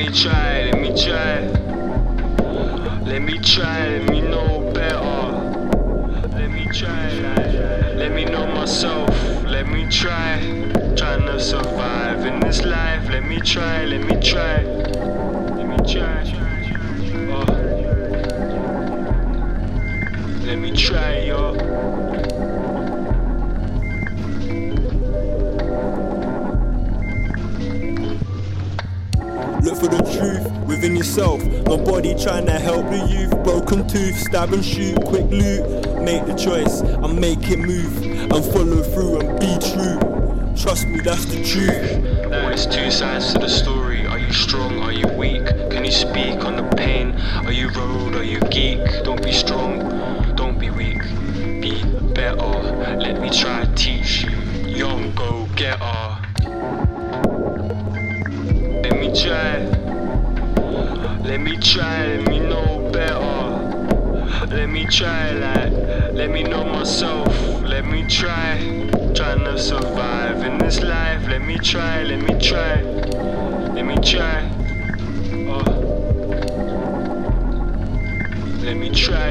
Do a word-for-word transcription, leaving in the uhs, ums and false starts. me try, let me try. Let me try, let me know better. Let me try, let me know myself. Let me try, trying to survive in this life. Let me try, let me try. Let me try. Oh. Let me try, yo. Look for the truth within yourself. Nobody trying to help the youth. Broken tooth, stab and shoot, quick loot. Make the choice and make it move, and follow through and be true. Trust me, that's the truth. Always two sides to the story. Are you strong? Are you weak? Can you speak on the pain? Are you road? Are you geek? Don't be strong, don't be weak. Be better. Let me try to teach you. Young go-getter. Let me try, let me try, let me know better. Let me try, like, let me know myself. Let me try, trying to survive in this life. Let me try, let me try, let me try. Oh. Let me try.